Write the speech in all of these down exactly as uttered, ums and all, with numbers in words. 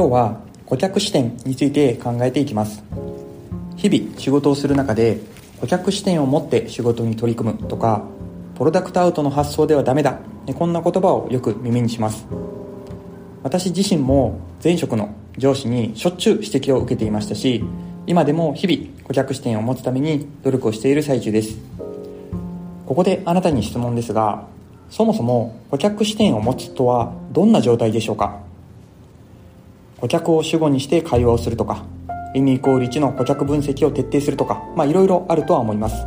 今日は顧客視点について考えていきます。日々仕事をする中で顧客視点を持って仕事に取り組むとか、プロダクトアウトの発想ではダメだ、こんな言葉をよく耳にします。私自身も前職の上司にしょっちゅう指摘を受けていましたし、今でも日々顧客視点を持つために努力をしている最中です。ここであなたに質問ですが、そもそも顧客視点を持つとはどんな状態でしょうか？顧客を主語にして会話をするとか、エヌイコールいちの顧客分析を徹底するとか、まあいろいろあるとは思います。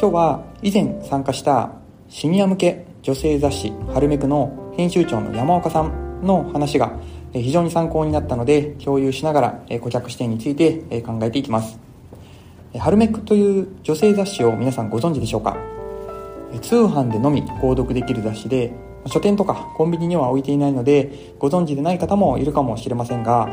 今日は以前参加したシニア向け女性雑誌ハルメクの編集長の山岡さんの話が非常に参考になったので、共有しながら顧客視点について考えていきます。ハルメクという女性雑誌を皆さんご存知でしょうか？通販でのみ購読できる雑誌で、書店とかコンビニには置いていないのでご存知でない方もいるかもしれませんが、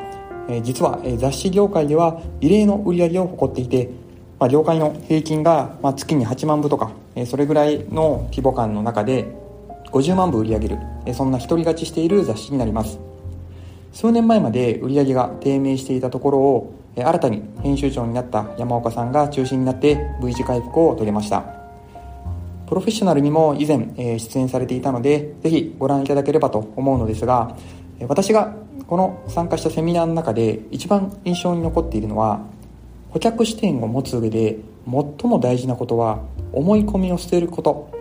実は雑誌業界では異例の売り上げを誇っていて、まあ、業界の平均がまあ月にはちまんぶとか、えー、それぐらいの規模感の中でごじゅうまんぶ売り上げる、えー、そんな独り勝ちしている雑誌になります。数年前まで売り上げが低迷していたところを、えー、新たに編集長になった山岡さんが中心になって V 字回復を遂げました。プロフェッショナルにも以前、えー、出演されていたので、ぜひご覧いただければと思うのですが、えー、私がこの参加したセミナーの中で一番印象に残っているのは、顧客視点を持つ上で最も大事なことは思い込みを捨てること、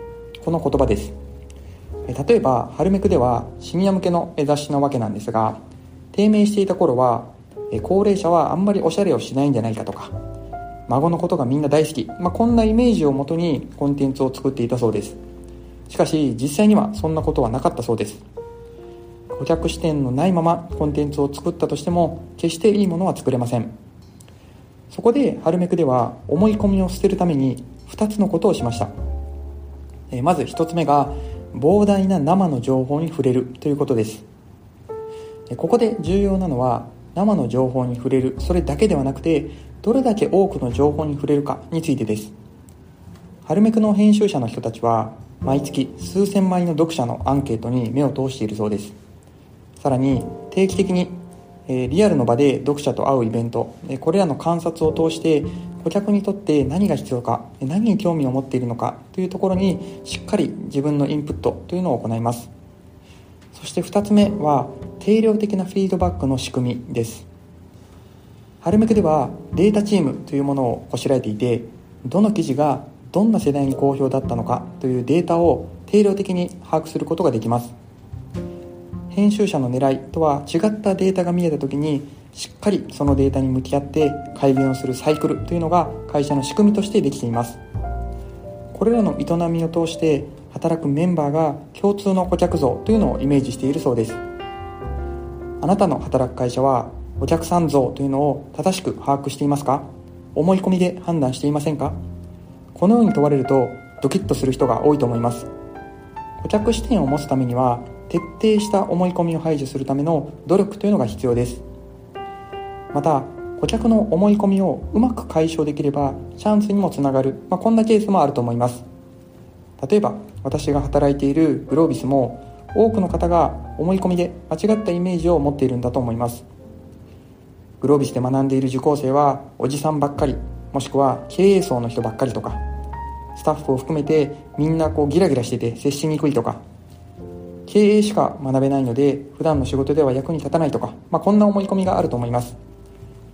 この言葉です。例えばハルメクではシニア向けの雑誌なわけなんですが、低迷していた頃は高齢者はあんまりおしゃれをしないんじゃないかとか、孫のことがみんな大好き、まあ、こんなイメージをもとにコンテンツを作っていたそうです。しかし実際にはそんなことはなかったそうです。顧客視点のないままコンテンツを作ったとしても決していいものは作れません。そこでハルメクでは思い込みを捨てるためにふたつのことをしました。えまずひとつめが膨大な生の情報に触れるということです。ここで重要なのは生の情報に触れる、それだけではなくてどれだけ多くの情報に触れるかについてです。ハルメクの編集者の人たちは毎月数千枚の読者のアンケートに目を通しているそうです。さらに定期的にリアルの場で読者と会うイベント、これらの観察を通して顧客にとって何が必要か、何に興味を持っているのかというところにしっかり自分のインプットというのを行います。そしてふたつめは定量的なフィードバックの仕組みです。ハルメクではデータチームというものをこしらえていて、どの記事がどんな世代に好評だったのかというデータを定量的に把握することができます。編集者の狙いとは違ったデータが見えたときに、しっかりそのデータに向き合って改善をするサイクルというのが会社の仕組みとしてできています。これらの営みを通して働くメンバーが共通の顧客像というのをイメージしているそうです。あなたの働く会社はお客さん像というのを正しく把握していますか？思い込みで判断していませんか？このように問われるとドキッとする人が多いと思います。顧客視点を持つためには徹底した思い込みを排除するための努力というのが必要です。また顧客の思い込みをうまく解消できればチャンスにもつながる、まあ、こんなケースもあると思います。例えば私が働いているグロービスも多くの方が思い込みで間違ったイメージを持っているんだと思います。グロービスで学んでいる受講生はおじさんばっかり、もしくは経営層の人ばっかりとか、スタッフを含めてみんなこうギラギラしてて接しにくいとか、経営しか学べないので普段の仕事では役に立たないとか、まあ、こんな思い込みがあると思います。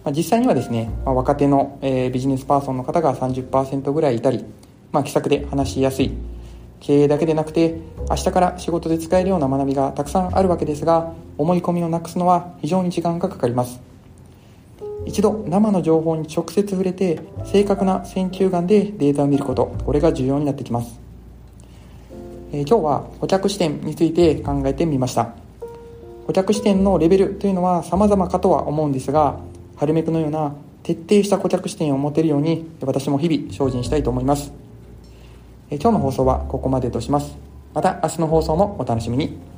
まあ、実際にはですね、まあ、若手の、えー、ビジネスパーソンの方が さんじゅっパーセント ぐらいいたり、まあ、気さくで話しやすい、経営だけでなくて明日から仕事で使えるような学びがたくさんあるわけですが、思い込みをなくすのは非常に時間がかかります。一度生の情報に直接触れて正確な選球眼でデータを見ること、これが重要になってきます。今日は顧客視点について考えてみました。顧客視点のレベルというのは様々かとは思うんですが、ハルメクのような徹底した顧客視点を持てるように私も日々精進したいと思います。今日の放送はここまでとします。また明日の放送もお楽しみに。